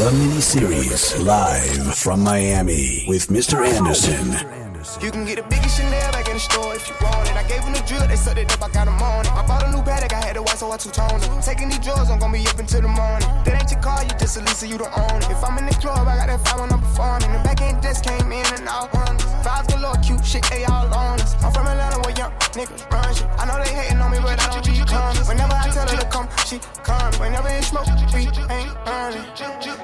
The miniseries live from Miami with Mr. Anderson. You can get a biggie Chanel back in the store if you want it. I gave them the drill, they set it up, I got them on it. I bought a new paddock, I had it white, so I two-toned it. Taking these drawers, I'm gonna be up until the morning. That ain't your car, you just a Lisa, you don't own it. If I'm in the club, I got that five when I'm performing. The back end desk came in and all hundreds. Fives galore, cute shit, they all on us. I'm from Atlanta where young niggas run shit. I know they hating on me, but I don't be coming. Whenever I tell her to come, she comes. Whenever it's smoke, we ain't running.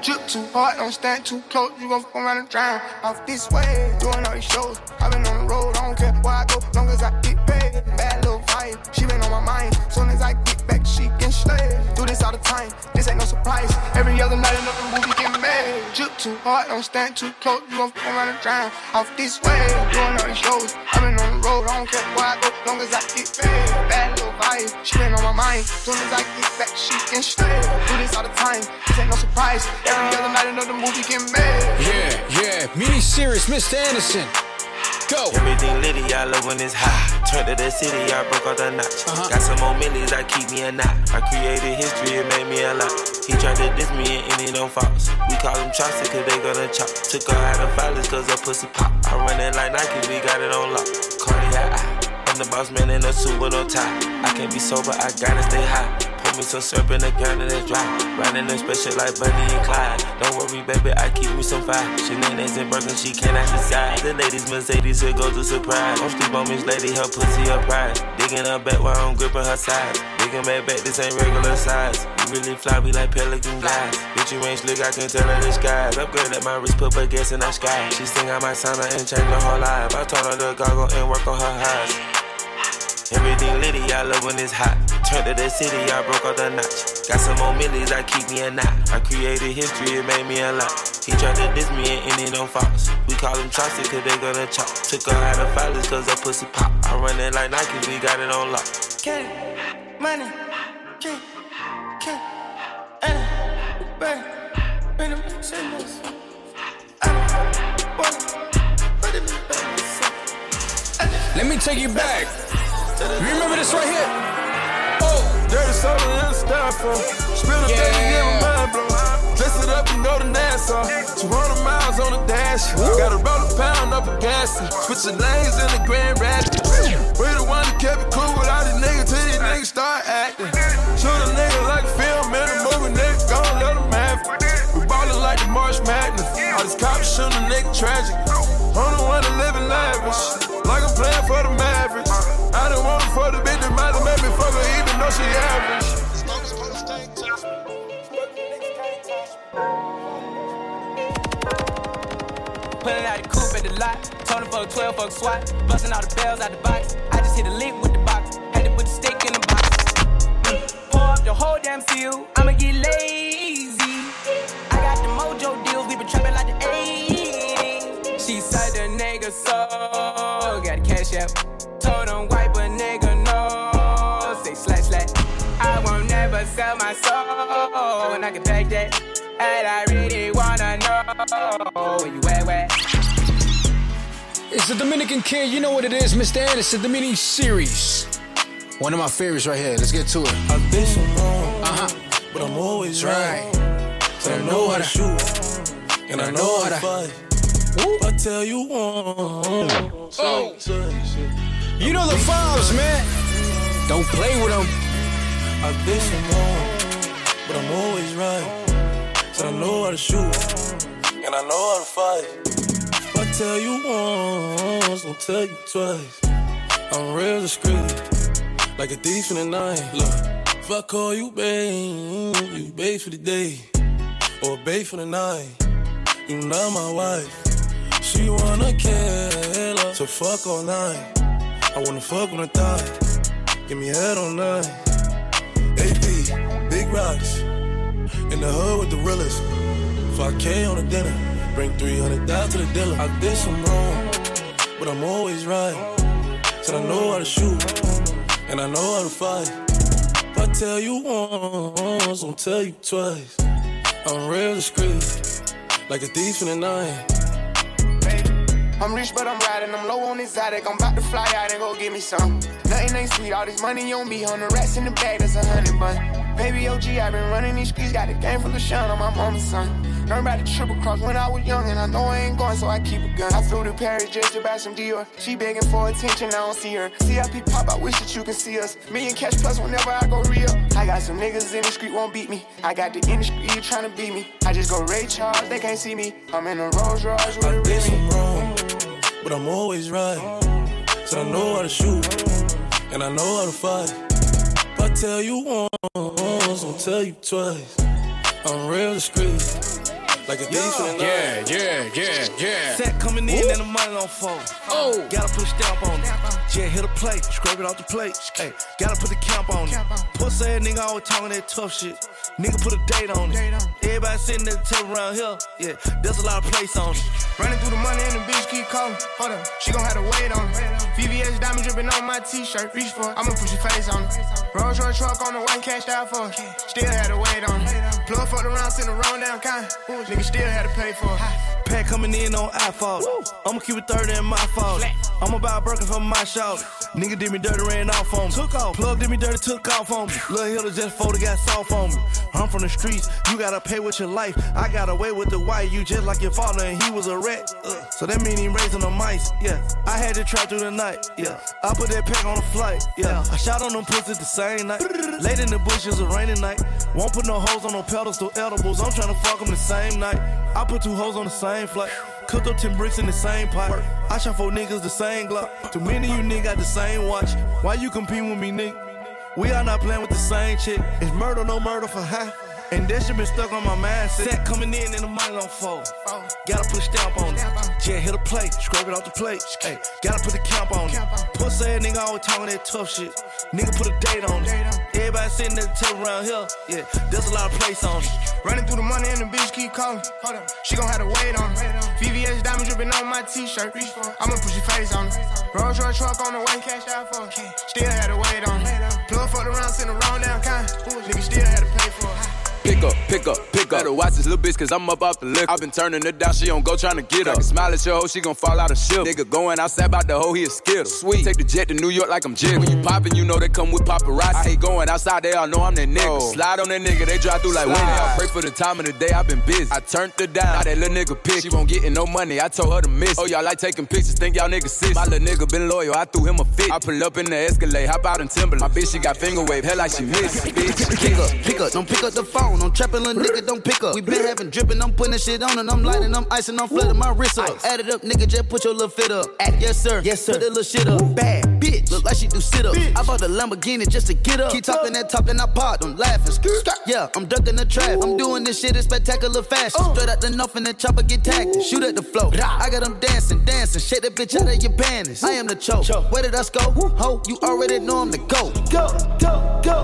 Jip too hard, don't stand too close, you gon' fuck around and drown. Off this way, doing all these shows. I've been on the road, I don't care where I go, long as I get paid. Bad little vibe, she been on my mind. Soon as I get back, she can slay. Do this all the time, this ain't no surprise. Every other night, another movie get made. Drip too hard, don't stand too close, you gon' fuck around and drown. Off this way, doing all these shows. I've been on the road, I don't care where I go, long as I get paid. Bad little vibe, she been on my mind. Soon as I get back, she can slay. Do this all the time, this ain't no surprise. Every other night, another movie get made. Yeah, mini series, Mr. Anderson. Go. Everything litty, I love when it's hot. Turned to the city, I broke all the notch. Got some more millions, I keep me a knot. I created history, it made me a lot. He tried to diss me and ended on Fox. We call him Chopstick cause they gonna chop. Took her out of violence cause her pussy pop. I run it like Nike, we got it on lock. Cardiac, I'm the boss man in a suit with no tie. I can't be sober, I gotta stay high. Me some syrup in a can and it's dry. Riding them special like Bunny and Clyde. Don't worry, baby, I keep me some fire. Shenanigans and broken, she cannot decide. The ladies Mercedes, here goes the surprise. Don't sleep on this lady, her pussy, her pride. Digging her back while I'm gripping her sides. Digging back, this ain't regular size. You really fly, we like pelican guys. Bitch, you ain't slick, I can tell her this guy. Upgraded my wrist, put her gas in the sky. She sing out my sauna and change her whole life. I told her to goggle and work on her highs. Everything litty, I love when it's hot. Turned to the city, I broke all the notch. Got some more millions, I keep me a knot. I created history, it made me a lot. He tried to diss me and ended on Fox. We call him Chopstick cause they gonna chop. Took her out of violence cause her pussy pop. I run it like Nike, we got it on lock. Candy, money, kick, and bang, bring them signals. I don't want it, but it be bad. Let me take you back. You remember this right here? Dirty soda and a for. Spill the thing and get my mind blown. Dress it up, you know the NASA. 200 miles on the dash. Gotta roll a pound up a gas. Switching lanes in the Grand Rapids. We the one that kept it cool with all these niggas till these niggas start acting. Shoot a nigga like film in a movie, nigga gon' let them have it. We ballin' like the Marsh Madness. All these cops shootin' a nigga tragic. I'm the one that livin' lavish. Like I'm playin' for the Mavericks. I done want it for the bitch that might have made me fuck her even though she average. Pulling out the coupe at the lot. Told him for a 12 fuck swat. Busting all the bells out the box. I just hit a lick with the box. Had to put the stick in the box. Pour up the whole damn seal. I'ma get lazy. I got the mojo deals. We been trapping like the 80s. She said the nigga so. Got cash out. Told him wipe a nigga no. Say slash. I won't never sell my soul. And I can take that. And I really wanna know where you at, where? It's the Dominican Kid. You know what it is, Mr. Anderson. The mini series. One of my favorites right here. Let's get to it. I've been so wrong, but I'm always right. So I know how to shoot, and I know how to fight. I tell you one. Oh. You know the vibes, man. Don't play with them. I've been so wrong, but I'm always right. So I know how to shoot, and I know how to fight. I tell you once, I'll tell you twice. I'm real discreet. Like a thief in the night. Look, if I call you babe, you babe for the day, or babe for the night. You not my wife. She wanna kill her, so fuck all night. I wanna fuck on her thigh. Give me head all night. AP, big rocks. In the hood with the realest. 5K on the dinner. Bring 300,000 to the dealer. I did some wrong, but I'm always right. Said I know how to shoot. And I know how to fight. If I tell you once, I'll tell you twice. I'm real discreet, like a thief in the night. Baby, I'm rich but I'm riding, I'm low on this attic. I'm about to fly out and go get me some. Nothing ain't sweet, all this money on me. 100 rats in the bag, that's 100 bun. Baby OG, I've been running these streets, got a game full of shine on my mama's son. Learned about the triple cross when I was young, and I know I ain't going, so I keep a gun. I flew to Paris just to buy some Dior. She begging for attention, I don't see her. CIP pop, I wish that you can see us. Million cash plus whenever I go real. I got some niggas in the street won't beat me. I got the industry trying to beat me. I just go Ray Charles, they can't see me. I'm in a Rolls Royce with a Remy. Wrong, but I'm always right. So I know how to shoot, and I know how to fight. If I tell you once, I'll tell you twice. I'm real discreet. Like a yeah. Set coming in and the money don't fold. Oh, gotta put a stamp on it. Yeah, hit a plate, scrape it off the plate. Hey, gotta put the camp on it. Pussy ass nigga always talking that tough shit. Nigga put a date on it. Everybody sitting at the table around here. Yeah, there's a lot of place on it. Running through the money and the bitch keep calling. Hold up, she gon' have to wait on it. VVS diamond dripping on my t-shirt. Reach for it, I'ma put your face on it. Rolls Royce truck on the white cash out for it. Still had to wait on it. Plug fucked around, sent the wrong down kind. Nigga still had to pay for it. Pack coming in on iPhone. I'ma keep it 30 in my fault. I'ma buy a burger from my shop. Nigga did me dirty, ran off on me. Took off. Plug did me dirty, took off on me. Lil' Hiller just folded, got soft on me. I'm from the streets, you gotta pay with your life. I got away with the white, you just like your father, and he was a rat. So that mean he raising the mice, yeah. I had to try through the night, yeah. I put that pack on the flight, yeah. I shot on them pussies the same night. Late in the bushes, a rainy night. Won't put no hoes on no pedestal edibles. I'm tryna fuck them the same night. I put two hoes on the same flight. Cooked up 10 bricks in the same pot. I shot 4 niggas the same Glock. Too many of you niggas got the same watch. Why you competing with me, nigga? We are not playing with the same chick. It's murder, no murder for high. And that shit been stuck on my mindset. Set coming in and the money don't fold. Gotta put a stamp on it. Yeah, hit a plate, scrape it off the plate. Hey, gotta put the camp on it. Pussy ass nigga always talking that tough shit. Nigga put a date on it. Everybody sitting at the table around here. Yeah, there's a lot of place on it. Running through the money and the bitch keep calling. Hold up, she gon' have to wait on it. VVS diamond dripping on my t-shirt. I'ma put your face on it. Rolls Royce truck on the white cash out for it. Still had to wait on it. Plug fucked around, sent the wrong down kind. Nigga still had to pay for it. Pick up. Better watch this little bitch, cause I'm up off the liquor. I've been turning her down, she don't go trying to get up. I can smile at your hoe, she gon' fall out of shit. Nigga going outside by the hoe, he a skittle. Sweet. Take the jet to New York like I'm jiggle. When you poppin', you know they come with paparazzi. I hate going outside, they all know I'm that nigga. Oh. Slide on that nigga, they drive through like window. I pray for the time of the day, I've been busy. I turned her down, now that little nigga pick. She won't gettin' no money, I told her to miss. Oh, y'all like taking pictures, think y'all niggas sis. My little nigga been loyal, I threw him a fit. I pull up in the Escalade, hop out in Timberland. My bitch, she got finger wave, hell like she missed. Pick up, don't pick up the phone. I'm trapping, little nigga, don't pick up. We been having dripping, I'm putting shit on and I'm lighting, I'm icing, I'm flooding my wrist up. Ice. Add it up, nigga, just put your little fit up. Act, yes sir. Put that little shit up. Bad bitch, look like she do sit up. I bought a Lamborghini just to get up. Keep talking that top and I popped, I'm laughing. Yeah, I'm ducking the trap. I'm doing this shit in spectacular fashion. Straight out the north and the chopper get tagged. Shoot at the floor. I got them dancing. Shake that bitch out of your panties. I am the choke. Where did us go? Ho, you already know I'm the go. Go. Go.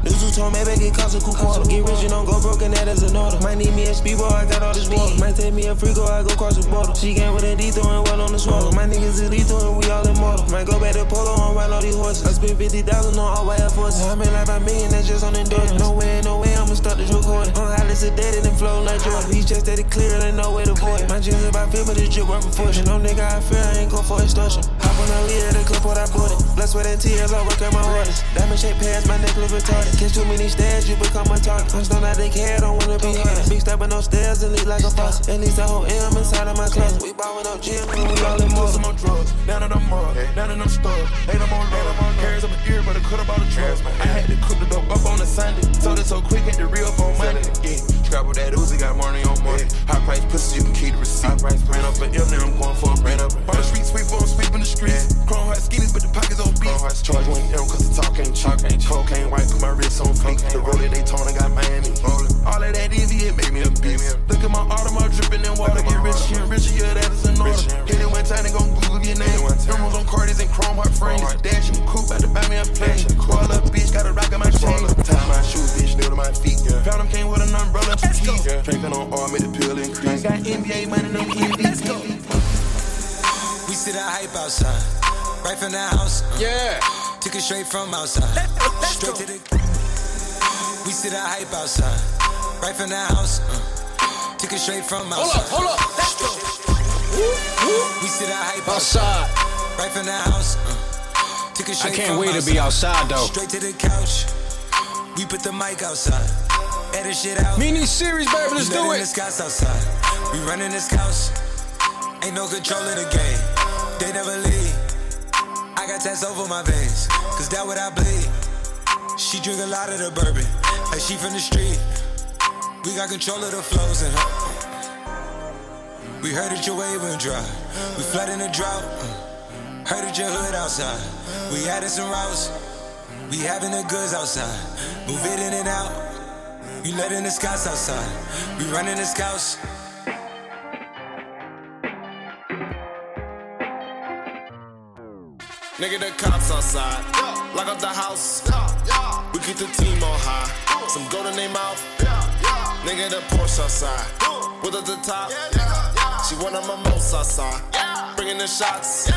New two tone, maybe it costs a cool quarter. Get rich, you don't go broke, and that is an order. Might need me a speedball, I got all this water. Might take me a free go, I go cross the border. She came with a D throwing well on the swallow. My niggas is lethal and we all immortal. Might go back to Polo and ride all these horses. I spent 50,000 on all white forces. I made like a million, that's just on endorsement. No way, I'ma start this recording. On highly sedated and flow like Jordan. He just steady clear, ain't no way to avoid it. My dreams about fear, but this drip work fortune. No nigga, I fear, I ain't go for extortion. Hop on the leader, the clip what I bought it. Blood, sweat, and tears, I work at my hardest. Diamond shaped pants, my necklace retarded. Catch too many stairs, you become my target. I'm stoned out they care, don't wanna be honest. Big step with no stairs and leak like a faucet. At least a whole M inside of my closet. We ballin' up gym, we all in. Put some on drugs, down in the mud, down in them stores. Ate them on love, carries up an ear, but I cut up all the drugs. I had to cook the dope up on a Sunday. Told it so quick, hit the reel up on Monday. Yeah, scrabble that Uzi, got money on money. High price pussy, you can keep the receipt. High price ran up an M, now I'm going for a brand up. On the street sweep, I'm sweeping the streets. Chrome heart skinnies, but the pockets on beat. Chrome hearts charge one M, cause the talk ain't chalk. Cocaine white, put my wrist on fleek. The road that they torn, I got Miami. All of that easy, it made me a beast. Look at my Audemars dripping in water. Get richer and richer, yeah, that is an order. Hit it one time. They gon' Google your name. Numbers on Cardi's and chrome heart frames. Dashing coupe, about to buy me a plane. Call up, bitch, got a rock in my chain. Tie my shoes, bitch, nail to my feet. Found them came with an umbrella and some keys. Drinking on all, made the pill increase. I got NBA money, no MD. Let's go. life in the house. Yeah. Took it straight from outside. Straight to the. We see the hype outside. Right from the house. Took it straight from outside. Hold up. Let's go. We see the hype outside. Right from the house. Took it straight from outside. I can't wait to be outside though. Straight to the couch. We put the mic outside. Edit shit out. Mini series, baby. Let's do it. The scots outside. We running this house. Ain't no control of the game. They never leave. I got tats over my veins, cause that what I bleed. She drink a lot of the bourbon, like she from the street. We got control of the flows in her. We heard that your wave went dry. We flood in the drought. Heard that your hood outside. We added some routes. We having the goods outside. Move it in and out. We letting the scouts outside. We running the scouts. Nigga, the cops outside, lock up the house, we keep the team on high, some gold in they mouth, nigga, the Porsche outside, with at the top, she one of my most outside, bringing the shots,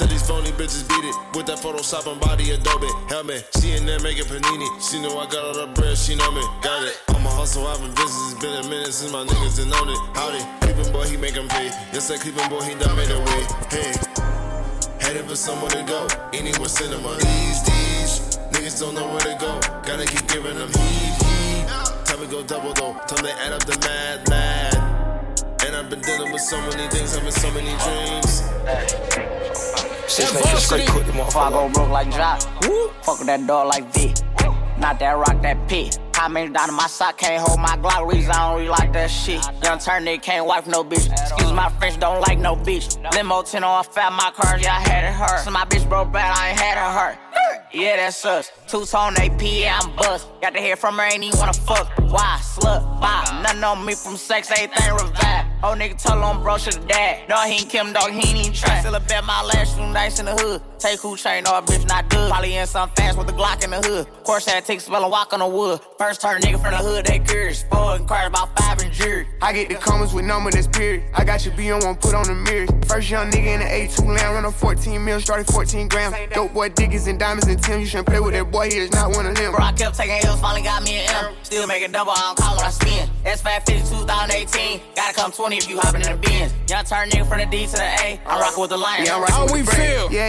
till these phony bitches beat it, with that Photoshop and body Adobe, helmet, she in there making panini, she know I got all the bread, she know me, got it, I'm a hustle, I've been busy, it's been a minute since my niggas done own it, howdy, Cleveland boy, he make 'em pay, yes, that Cleveland boy, he done made a way, hey. Headed for somewhere to go, anywhere cinema. These niggas don't know where to go. Gotta keep giving them heat. Time to go double though, time they add up the mad. And I've been dealing with so many things, having so many dreams. Six niggas straight quick, motherfucker go broke like drop. Fuck that dog like V. Not that rock, that P. I mean, down in my sock, can't hold my Glock. Reason I don't really like that shit. Young turn nigga can't wife no bitch. Excuse my French, don't like no bitch. Limo 10 on fat, my car, yeah, I had it hurt. So my bitch broke bad, I ain't had it hurt. Yeah, that's us. Two-tone AP, yeah, I'm bust. Got to hear from her, ain't even wanna fuck. Why? Slut, bop. Nothing on me from sex, everything revived. Old nigga told on bro, should've died. No, he ain't kill him, dog, he ain't even try. Still a bet my last room nights in the hood. Take who train, no, a bitch not good. Probably in some fast with a Glock in the hood. Course had take smell and walk on the wood. First turn nigga from the hood, they curious. Spoiled and cried about 5 and jury. I get the comments with number that's period. I got your B on one, put on the mirrors. First young nigga in the A2 land, run on 14 mil, started 14 grams. Dope boy, diggers and diamonds and Tim, you shouldn't play with that boy, he is not one of them. Bro, I kept taking L's, finally got me an M. Still making double, I don't call what I spend. S550 2018, gotta come 20 if you hopping in the Benz. Young turn nigga from the D to the A, I'm rocking with the Lions. Yeah, I'm rocking with the Braves. Yeah,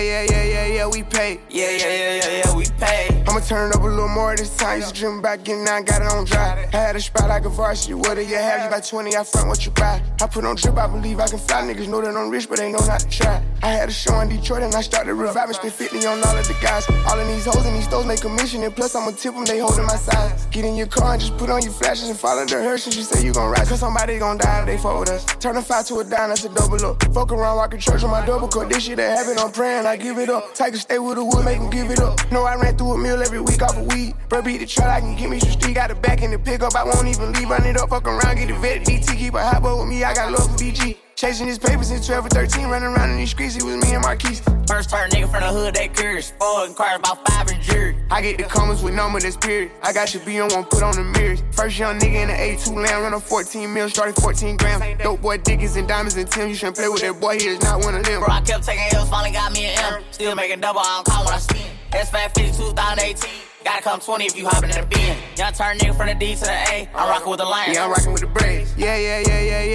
we pay. Yeah, we pay. I'ma turn it up a little more this time. Used to dream about getting out, got it on dry. I had a spot like a varsity. What do you have? You buy 20, I front what you buy. I put on drip, I believe I can fly. Niggas know that I'm rich, but they know not to try. I had a show in Detroit and I started reviving. Spent 50 on all of the guys. All of these hoes and these stores make commission. And plus I'ma tip them, they holding my size. Get in your car and just put on your flashes and follow the hearse. And she say you gon' ride. Cause somebody gon' die if they fold us. Turn a 5 to a dime, that's a double up. Fuck around, walking church on my double cut. This shit that happened, I'm praying, I give it up. Tiger stay with the wood, make him give it up. No, I ran through a meal every week off of weed. Bro, beat the truck, I can get me some street. Got a back in the pickup, I won't even leave. Run it up, fuck around, get a vet, DT. Keep a hot boy with me, I got love for BG. Chasing his papers since 12 or 13, running around in these streets, it was me and Marquise. First turn nigga from the hood, they curious. Spoiled and cried about 5 and jury. I get the comments with number that's period. I got your B on one, put on the mirrors. First young nigga in the A2 land, run on 14 mil, started 14 grams. Dope boy, diggers and diamonds and Tim, you shouldn't play with that boy, he is not one of them. Bro, I kept taking L's, finally got me an M. Still making double, I don't call what I spend. S550 2018. Gotta come 20 if you hoppin' in the bin. Young turn nigga from the D to the A. I'm rockin' with the Lions. Yeah, I'm rockin' with the Braves. Yeah,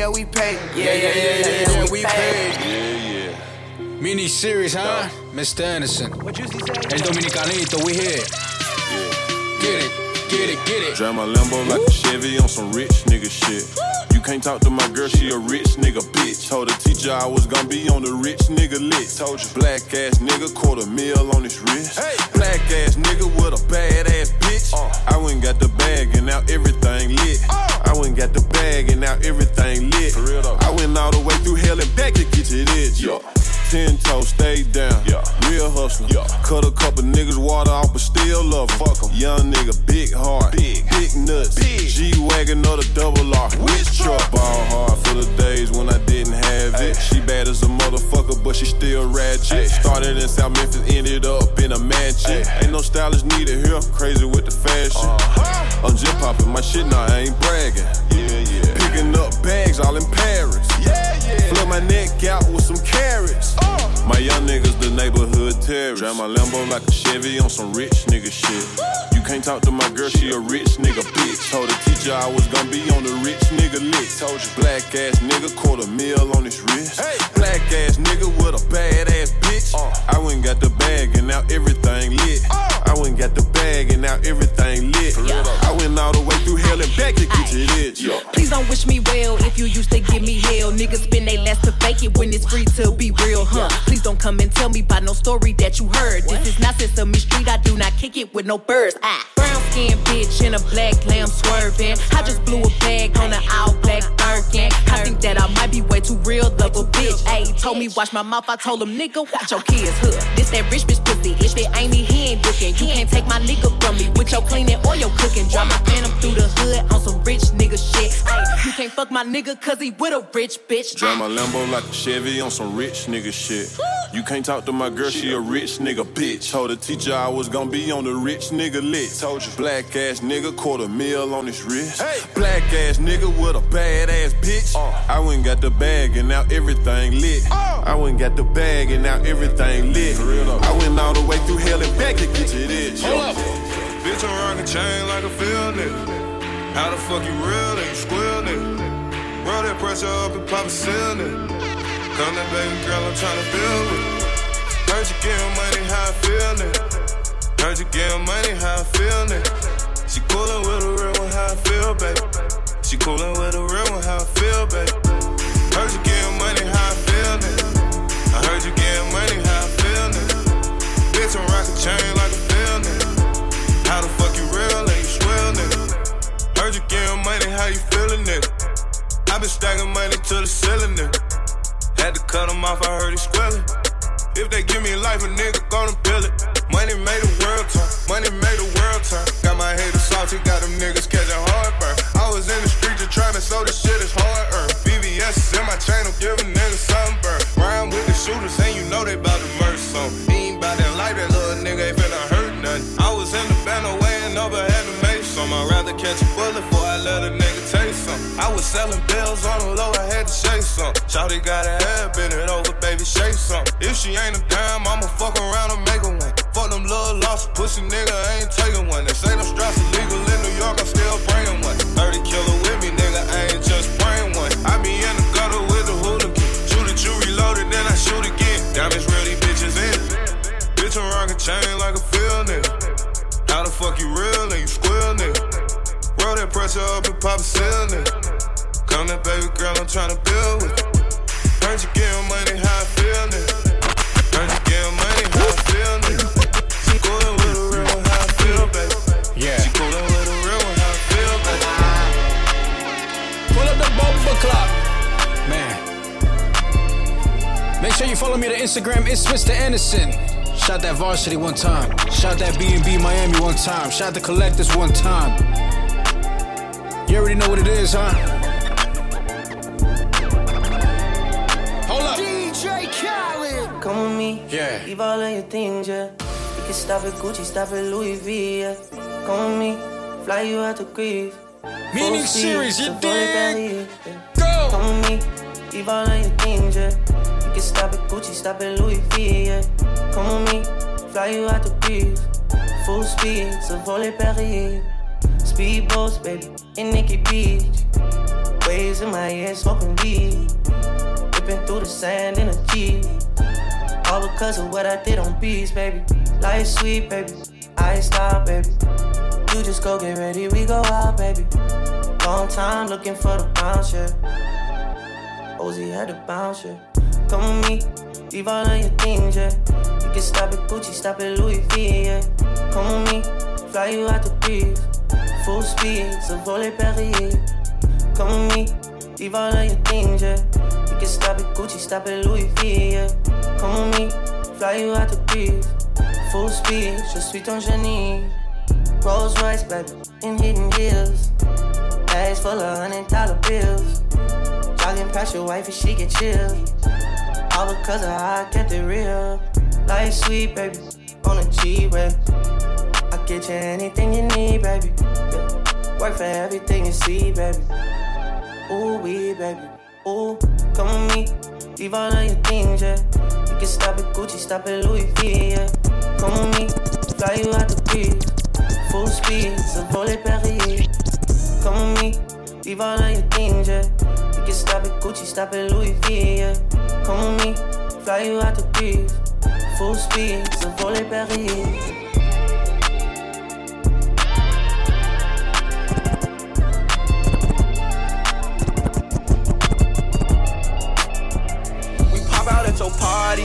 we pay. Yeah, we pay. Yeah. Mini series, huh? Mr. Anderson. What you say? El Dominicanito, we here. Yeah. Get it. Drive my Lambo like a Chevy on some rich nigga shit. You can't talk to my girl, she a rich nigga bitch. Told the teacher I was gonna be on the rich nigga lit. Told you, black ass nigga, $250,000 on his wrist. Hey. Black ass nigga with a bad ass bitch. I went and got the bag and now everything lit. For real though. I went all the way through hell and back to get to this. Yeah. 10 toes, stay down, yeah. Real hustler, yeah. Cut a couple niggas water off, but still love em. Fuck em. Young nigga, big heart, big nuts, big. G-Wagon or the double R, which truck? Ball hard for the days when I didn't have it. She bad as a motherfucker, but she still ratchet. Started in South Memphis, ended up in a mansion. Ain't no stylist needed here, crazy with the fashion. I'm just popping my shit, now I ain't bragging. Yeah. Picking up bags all in Paris. Flip my neck out with some carrots. My Hey, young niggas, the neighborhood terrorists. Drive my Lambo like a Chevy on some rich nigga shit. You can't talk to my girl, she a rich nigga bitch. Told the teacher I was gonna be on the rich nigga list. Told you black ass nigga, $250,000 on his wrist. Hey, black ass nigga with a bad ass bitch. I went and got the bag and now everything lit. I went and got the bag and now everything lit. I went all the way through hell and back to get to this. Please don't wish me well if you used to give me hell. Niggas spend they last to fake it when it's free to be real, huh? Please don't come and tell me about no story that you heard. This is not Sesame Street, I do not kick it with no birds. Brown skin bitch in a black lamb swerving. I just blew a bag on an all black Birkin. I think that I might be way too real of a bitch. Ayy, told me watch my mouth, I told him nigga watch your kids, huh? This that rich bitch pussy, if it ain't me, he ain't looking. You can't take my nigga from me with your cleaning or your cooking. Drive my phantom through the hood on some rich nigga shit. Ayy, you can't fuck my nigga cause he with a rich bitch. Drive my Lambo like a Chevy on some rich nigga shit. You can't talk to my girl, she a rich nigga bitch. Told the teacher I was gonna be on the rich nigga list. Told you black ass nigga, $250,000 on his wrist. Hey, black ass nigga with a bad ass bitch. I went and got the bag and now everything lit. I went and got the bag and now everything lit. I went all the way through hell and back to get to this. Hold up, bitch, I'm rockin' chain like a field nigga. How the fuck you real and you squeal nigga? Roll that pressure up and pop a seal nigga. I'm that baby girl I'm tryna build with. Heard you giving money, how I feel it. Heard you giving money, how I feel it. She coolin' with a real one, how I feel, baby. She coolin' with a real one, how I feel, baby. Heard you giving money, how I feel it. I heard you giving money, how I feel it. Bitch, I'm rockin' chain like a field nigga. How the fuck you real and you swell nigga? Heard you giving money, how you feelin' nigga? I been stacking money to the ceiling nigga. Had to cut him off, I heard he squealing. If they give me life, a nigga gonna build it. Money made the world turn, money made the world turn. Got my haters salty, got them niggas catching heartburn. I was in the street just trying to sow, this shit is hard-earned. BBS is in my chain, I'm giving niggas sunburn. Rhyme with the shooters and you know they bout to murder some. He ain't bout that life, that little nigga ain't finna hurt nothing. I was in the band, I weighing over, had to make some. I'd rather catch a bullet before I let a nigga taste some. I was selling bills on the low, I had to shake some. Shawty got a head, bend it over, baby, shake some. If she ain't a dime, I'ma fuck around and make a win. Fuck them little losses, pussy nigga, I ain't taking one. They say them straps illegal in New York, I'm still bringing one. 30 killer with me, nigga, I ain't just bringing one. I be in the gutter with the hooligan. Shoot it, you reload it, then I shoot again. Diamonds really bitches in. Bitch, I'm rockin' chain like a field nigga. How the fuck you real and you squeal nigga? Roll that pressure up and pop a seal nigga. Come that baby girl, I'm tryna build with. Heard you giving money, how I feel nigga. Heard you giving money, how I feel nigga. Yeah. She coolin' with a real one, how I feel, baby. Pull up the Boba Clock, man. Make sure you follow me to Instagram. It's Mr. Anderson. Shot that Varsity one time. Shot that B&B Miami one time. Shot the Collectors one time. You already know what it is, huh? Hold up, DJ Khaled. Come with me. Yeah. Leave all of your things, yeah. You can stop at Gucci, stop at Louis V, yeah. Come with me, fly you out to grief. Meaning series, you dig? Go! Come with me, leave all of your things, yeah. You can stop at Gucci, stop at Louis V, yeah. Come with me, fly you out to grief. Full speed, so volley Paris. Speedboats, baby, in Nikki Beach. Waves in my head, smoking weed. Ripping through the sand in a Jeep. All because of what I did on beats, baby. Life's sweet, baby. I stop, baby. You just go get ready, we go out, baby. Long time looking for the bounce, yeah. Ozzy had the bounce, yeah. Come with me, leave all of your things, yeah. You can stop at Gucci, stop at Louis V, yeah. Come with me, fly you out to breeze. Full speed, so volley Paris. Come with me, leave all of your things, yeah. You can stop at Gucci, stop at Louis V, yeah. Come with me, fly you out to breeze. Full speed, je suis ton genie. Rolls Royce, baby, in hidden hills. Bags full of $100 bills. Jogging past your wife and she get chill. All because of how I kept it real. Life sweet, baby, on a G-way. I get you anything you need, baby. Yeah. Work for everything you see, baby. Ooh, we, baby, ooh. Come with me, leave all of your things, yeah. can stop at Gucci, stop at Louis V, yeah. Come on me, fly you out the breeze. Full speed, so volley Paris. Come on me, leave all of your things, yeah. You can stop at Gucci, stop at Louis V, yeah. Come on me, fly you out the breeze. Full speed, so volley Paris. Party,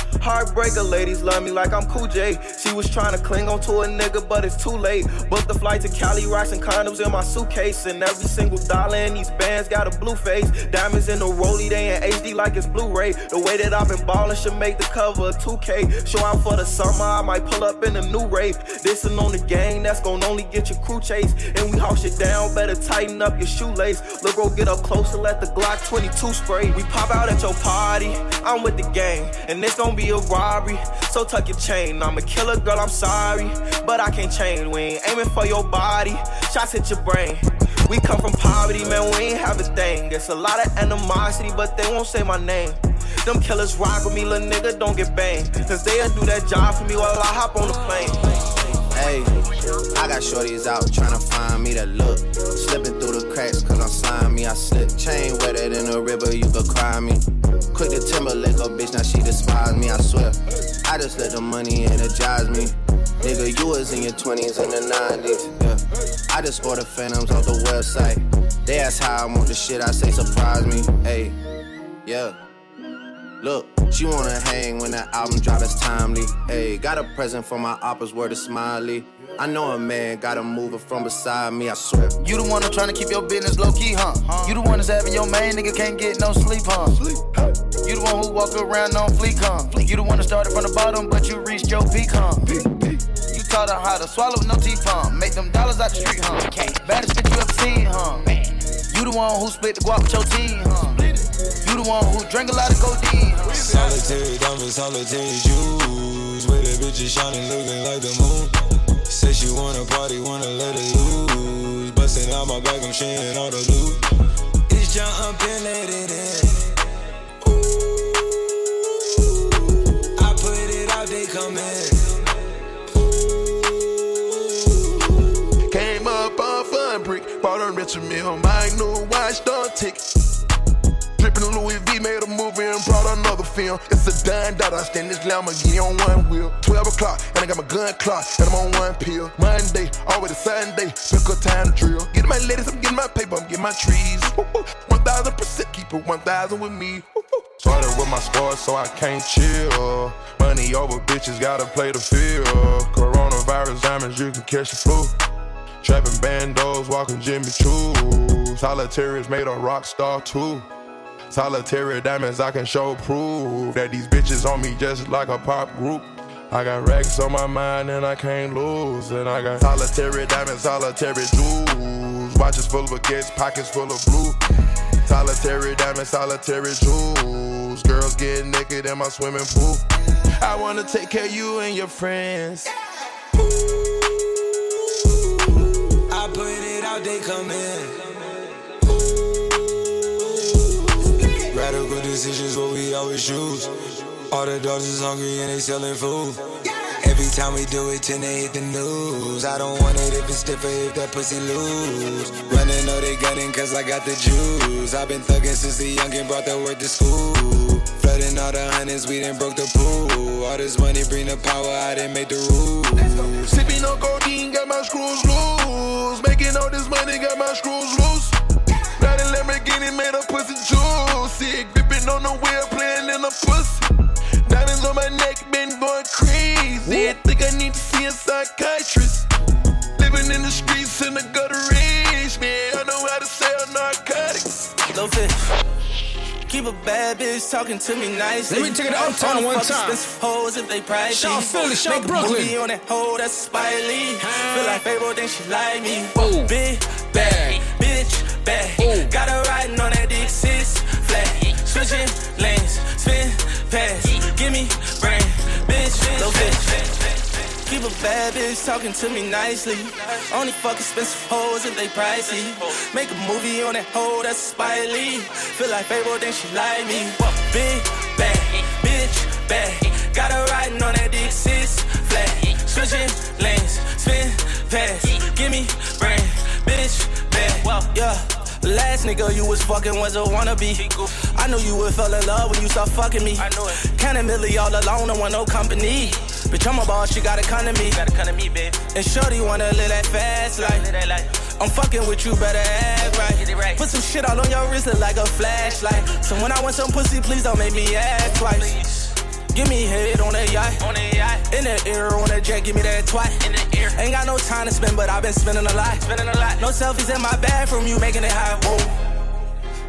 Heartbreaker, ladies love me like I'm Cool J. She was trying to cling on to a nigga, but it's too late. Booked the flight to Cali, rocks and condoms in my suitcase. And every single dollar in these bands got a blue face. Diamonds in the rollie, they in HD like it's Blu-ray. The way that I've been ballin' should make the cover of 2K. Show out for the summer, I might pull up in a new rave. Dissin' on the gang, that's gon' only get your crew chased. And we house you down, better tighten up your shoelace. Look, bro, get up close and let the Glock 22 spray. We pop out at your party, I'm with the gang, and it's gon' be a robbery, so tuck your chain. I'm a killer, girl, I'm sorry, but I can't change. We ain't aiming for your body, shots hit your brain. We come from poverty, man, we ain't have a thing. There's a lot of animosity, but they won't say my name. Them killers rock with me, lil' nigga, don't get banged. Cause they'll do that job for me while I hop on the plane. Hey, I got shorties out tryna find me that look. Slipping through the cracks cause I'm slimy, I slip. Chain wetter than a river, you could cry me. Quick to Timberlake, a bitch, now she despise me, I swear. I just let the money energize me. Nigga, you was in your 20s and the 90s, yeah. I just order Phantoms off the website. They ask how I want the shit, I say surprise me, hey, yeah. Look, she wanna hang when that album drop, it's timely. Ayy, got a present for my oppas, word is smiley. I know a man, gotta move it from beside me, I swear. You the one who tryna keep your business low-key, huh? You the one that's having your main nigga, can't get no sleep, huh? You the one who walk around on fleek, huh? You the one that started from the bottom, but you reached your peak, huh? You taught her how to swallow no teeth, huh? Make them dollars out the street, huh? Baddest bitch you ever seen, huh? You the one who split the guap with your team, huh? You the one who drank a lot of codeine. Solitary diamonds, solitary shoes. Where the bitches shining, looking like the moon. Say she wanna party, wanna let it loose. Busting out my bag, I'm sharing all the loot. It's jumping, let it in. Ooh, I put it out, they come in. Ooh, came up on Fun Brick, bought a rich meal. My new watch don't tick. Drippin' Louis V, made a movie and brought another film. It's a dime dot, I stand this Lamborghini on one wheel. 12 o'clock, and I got my gun clock, and I'm on one pill. Monday, already Sunday, pick a time to drill. Getting my ladies, I'm getting my paper, I'm getting my trees. 1,000%, keep it 1,000 with me. Started with my squad, so I can't chill. Money over bitches, gotta play the field. Coronavirus diamonds, you can catch the flu. Trapping bandos, walking Jimmy Choo's. Solitaries made a rock star too. Solitary diamonds, I can show proof that these bitches on me just like a pop group. I got racks on my mind and I can't lose. And I got solitary diamonds, solitary jewels. Watches full of gifts, pockets full of blue. Solitary diamonds, solitary jewels. Girls get naked in my swimming pool. I wanna take care of you and your friends. Ooh, I put it out, they come in. Radical decisions, what we always choose. All the dogs is hungry and they selling food. Every time we do it, then they hit the news. I don't want it if it's stiffer, if that pussy loose. Running, know they gunning, cause I got the juice. I've been thugging since the youngin' brought that word to school. Flooding all the hundreds, we done broke the pool. All this money bring the power, I done made the rules. Sipping on codeine, got my screws loose. Making all this money, got my screws loose. Riding Lamborghini, made a pussy juice. Gripping on the wheel, playing in the pussy. Diamonds on my neck, been going crazy. I think I need to see a psychiatrist. Living in the streets in the gutter, rich man. I know how to sell narcotics. No fish. keep a bad bitch talking to me nice. Let me take it to Uptown one time. Hoes if they pride. Shout Philly, shout Brooklyn. On that hoe, that's spiley. Feel like Fable, then she like me. Ooh, big bag, bitch bag. Got her riding on that dick, six flat. Switching lanes, spin pass. Give me brain, bitch, little bitch. Keep a bad bitch talking to me nicely. Only fuck expensive hoes if they pricey. Make a movie on that hoe that's spiley. Feel like Fable, then she like me. Big bad, bitch bad. Got her riding on that dick, six flat. Switching lanes, spin pass. Give me brain, bitch bad. Well, yeah. The last nigga you was fucking was a wannabe. I knew you would fell in love when you start fucking me. I knew it. Counting Millie all alone, I want no company. Bitch, I'm a boss, she gotta come to me. Gotta come to me, babe. And shorty wanna live that fast life. I'm fucking with you, better act right. Put some shit all on your wrist, look like a flashlight. So when I want some pussy, please don't make me act twice. Please. Give me head on that yacht. In the ear, on that jet, give me that twat. In the ear. Ain't got no time to spend, but I've been spending a lot. No selfies in my bathroom, you making it hot. Whoa.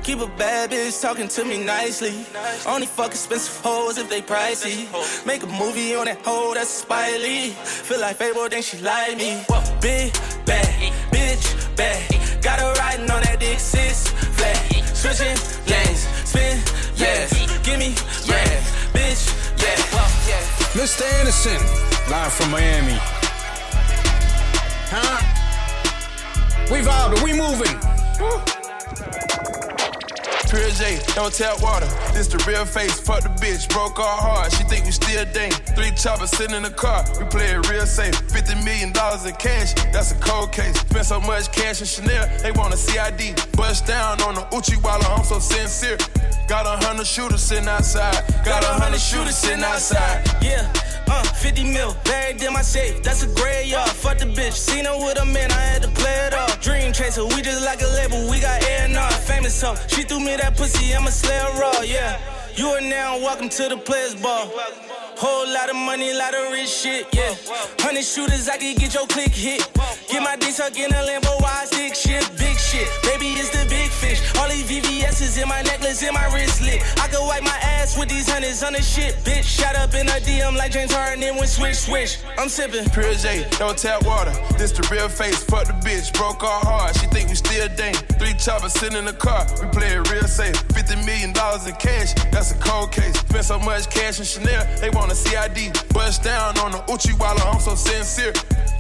Keep a bad bitch talking to me nicely. Only fuck expensive hoes if they pricey. Make a movie on that hoe that's spiley. Feel like Fable, then she like me. Big bad, bitch bad. Got her riding on that dick, sis flat. Switching lanes, spin, yes. Give me breath, bitch. Yeah, well, yeah. Mr. Anderson, live from Miami. Huh? We vibing, we moving. Pure J, don't tap water. This the real face, fuck the bitch, broke our heart. She think we still dang. 3 choppers sitting in the car, we play it real safe. $50 million in cash, that's a cold case. Spent so much cash in Chanel, they want a CID. Bust down on the Uchiwala, I'm so sincere. Got 100 shooters sitting outside. Got 100 shooters sitting outside. Yeah, 50 mil, bagged in my safe. That's a graveyard, fuck the bitch. Seen her with a man, I had to play it off. Dream chaser, we just like a label, we got A&R. Famous hoe, she threw me that pussy, I'm a slayer raw, yeah. You are now welcome to the players ball. Whole lot of money, lot of rich shit, yeah. 100 shooters, I can get your click hit. Get my dick tucked in a Lambo, wide stick shit, big shit. Baby, it's the big fish. All these VVS's in my necklace, in my wristlet. I could wipe my ass with these hundreds on the shit, bitch. Shot up in a DM like James Harden, then went swish, swish. I'm sipping. Pure J, don't tap water. This the real face, fuck the bitch, broke our heart. She think we still dang. 3 choppers sitting in the car, we play it real safe. $50 million in cash, that's a cold case. Spent so much cash in Chanel, they want a CID. Bust down on the Uchiwala, I'm so sincere.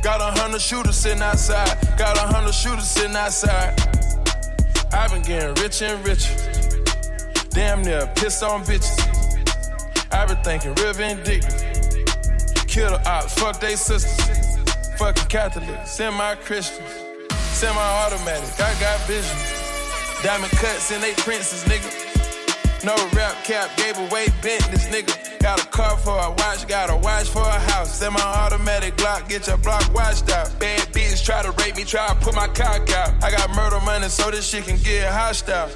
Got 100 shooters sitting outside. Got 100 shooters sitting outside. I've been getting richer and richer. Damn near pissed on bitches. I've been thinking real vindictive. Kill the ops, fuck they sisters. Fucking Catholics, semi-Christians, semi-automatic, I got vision. Diamond cuts and they princes, nigga. No rap cap, gave away Bentley's, nigga. Got a car for a watch, got a watch for a house. Semi-automatic Glock, get your block washed out. Bad bitch try to rape me, try to put my cock out. I got murder money so this shit can get hostile.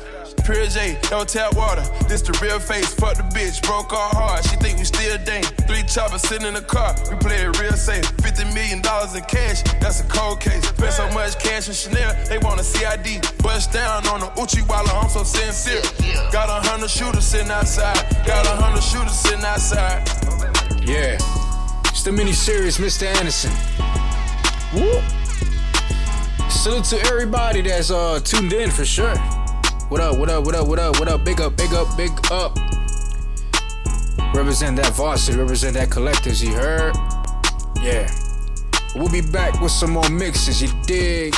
Pure J, don't tap water. This the real face, fuck the bitch, broke our heart. She think we still dang. 3 choppers sitting in the car, we play it real safe. $50 million in cash, that's a cold case. Spent so much cash in Chanel, they want a CID. Bust down on the Uchiwala, I'm so sincere. Got 100 shooters sitting outside. Got 100 shooters sitting outside. Yeah, it's the mini-series, Mr. Anderson. Whoop. Salute to everybody that's tuned in for sure. What up, what up, what up, what up, what up, big up, big up, big up. Represent that varsity, represent that collectors, you heard? Yeah. We'll be back with some more mixes, you dig?